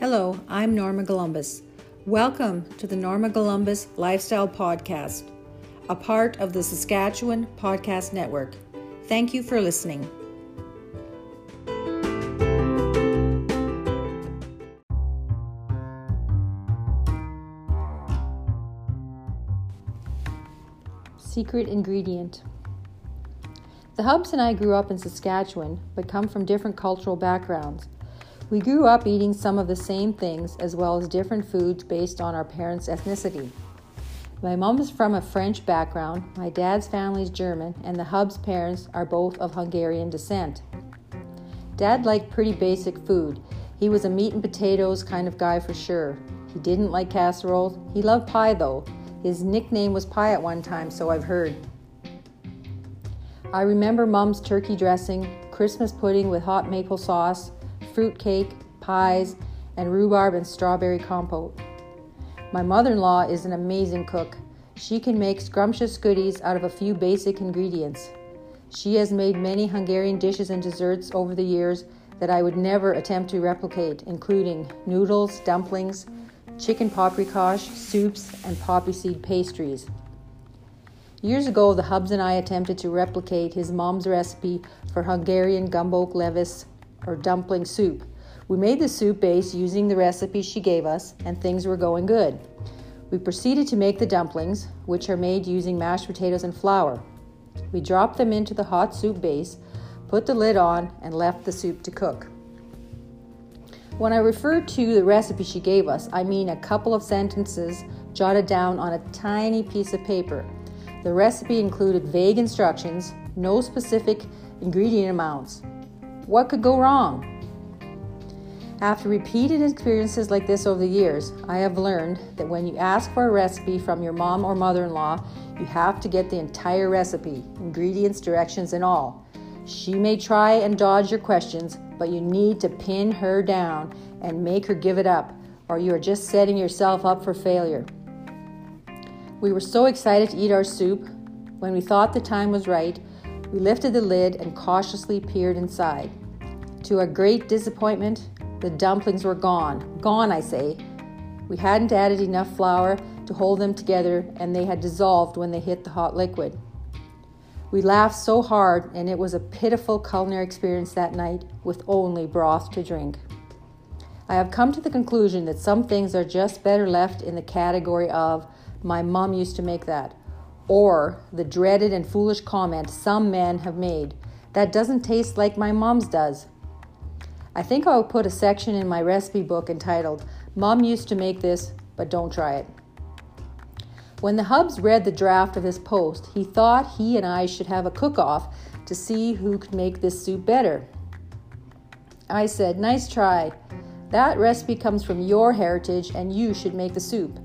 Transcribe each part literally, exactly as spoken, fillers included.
Hello, I'm Norma Columbus. Welcome to the Norma Columbus Lifestyle Podcast, a part of the Saskatchewan Podcast Network. Thank you for listening. Secret ingredient. The Hubs and I grew up in Saskatchewan, but come from different cultural backgrounds. We grew up eating some of the same things as well as different foods based on our parents' ethnicity. My mom's from a French background, my dad's family is German, and the Hub's parents are both of Hungarian descent. Dad liked pretty basic food. He was a meat and potatoes kind of guy for sure. He didn't like casseroles. He loved pie though. His nickname was Pie at one time, so I've heard. I remember Mom's turkey dressing, Christmas pudding with hot maple sauce, fruit cake, pies, and rhubarb and strawberry compote. My mother-in-law is an amazing cook. She can make scrumptious goodies out of a few basic ingredients. She has made many Hungarian dishes and desserts over the years that I would never attempt to replicate, including noodles, dumplings, chicken paprikash, soups, and poppy seed pastries. Years ago, the Hubs and I attempted to replicate his mom's recipe for Hungarian gumbo levis or dumpling soup. We made the soup base using the recipe she gave us, and things were going good. We proceeded to make the dumplings, which are made using mashed potatoes and flour. We dropped them into the hot soup base, put the lid on, and left the soup to cook. When I refer to the recipe she gave us, I mean a couple of sentences jotted down on a tiny piece of paper. The recipe included vague instructions, no specific ingredient amounts. What could go wrong? After repeated experiences like this over the years, I have learned that when you ask for a recipe from your mom or mother-in-law, you have to get the entire recipe, ingredients, directions, and all. She may try and dodge your questions, but you need to pin her down and make her give it up, or you are just setting yourself up for failure. We were so excited to eat our soup. When we thought the time was right, we lifted the lid and cautiously peered inside. To our great disappointment, the dumplings were gone. Gone, I say. We hadn't added enough flour to hold them together, and they had dissolved when they hit the hot liquid. We laughed so hard, and it was a pitiful culinary experience that night with only broth to drink. I have come to the conclusion that some things are just better left in the category of, my mom used to make that, or the dreaded and foolish comment some men have made, that doesn't taste like my mom's does. I think I'll put a section in my recipe book entitled, Mom used to make this, but don't try it. When the Hubs read the draft of this post, he thought he and I should have a cook-off to see who could make this soup better. I said, nice try. That recipe comes from your heritage and you should make the soup.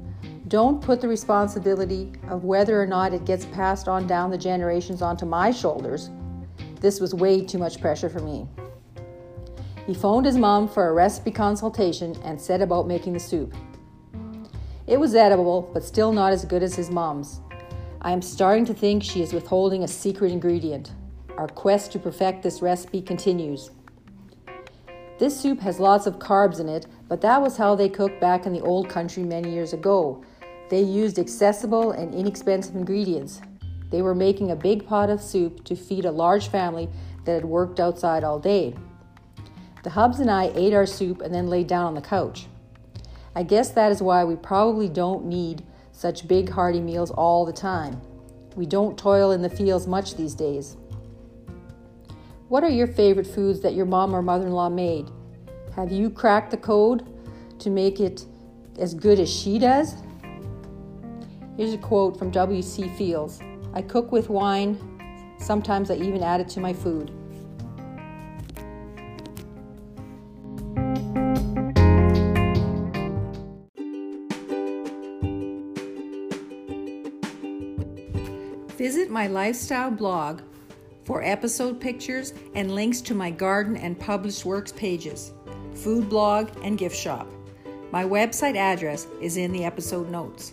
Don't put the responsibility of whether or not it gets passed on down the generations onto my shoulders. This was way too much pressure for me. He phoned his mom for a recipe consultation and set about making the soup. It was edible, but still not as good as his mom's. I am starting to think she is withholding a secret ingredient. Our quest to perfect this recipe continues. This soup has lots of carbs in it, but that was how they cooked back in the old country many years ago. They used accessible and inexpensive ingredients. They were making a big pot of soup to feed a large family that had worked outside all day. The Hubs and I ate our soup and then laid down on the couch. I guess that is why we probably don't need such big hearty meals all the time. We don't toil in the fields much these days. What are your favorite foods that your mom or mother-in-law made? Have you cracked the code to make it as good as she does? Here's a quote from W C Fields. I cook with wine. Sometimes I even add it to my food. Visit my lifestyle blog for episode pictures and links to my garden and published works pages, food blog, and gift shop. My website address is in the episode notes.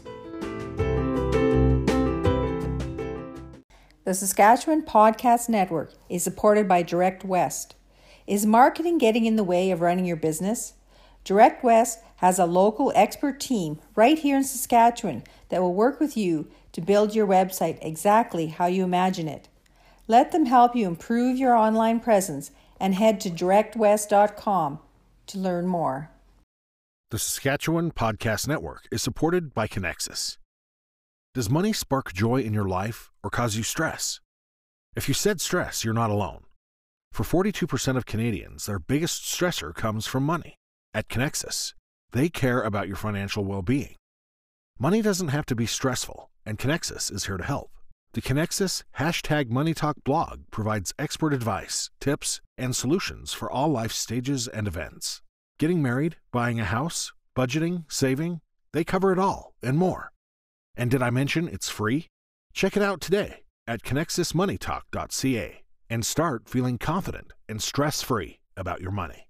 The Saskatchewan Podcast Network is supported by Direct West. Is marketing getting in the way of running your business? Direct West has a local expert team right here in Saskatchewan that will work with you to build your website exactly how you imagine it. Let them help you improve your online presence and head to direct west dot com to learn more. The Saskatchewan Podcast Network is supported by Connexus. Does money spark joy in your life or cause you stress? If you said stress, you're not alone. For forty-two percent of Canadians, their biggest stressor comes from money. At Connexus, they care about your financial well-being. Money doesn't have to be stressful, and Connexus is here to help. The Connexus hashtag Money Talk blog provides expert advice, tips, and solutions for all life stages and events. Getting married, buying a house, budgeting, saving, they cover it all and more. And did I mention it's free? Check it out today at connexus money talk dot c a and start feeling confident and stress-free about your money.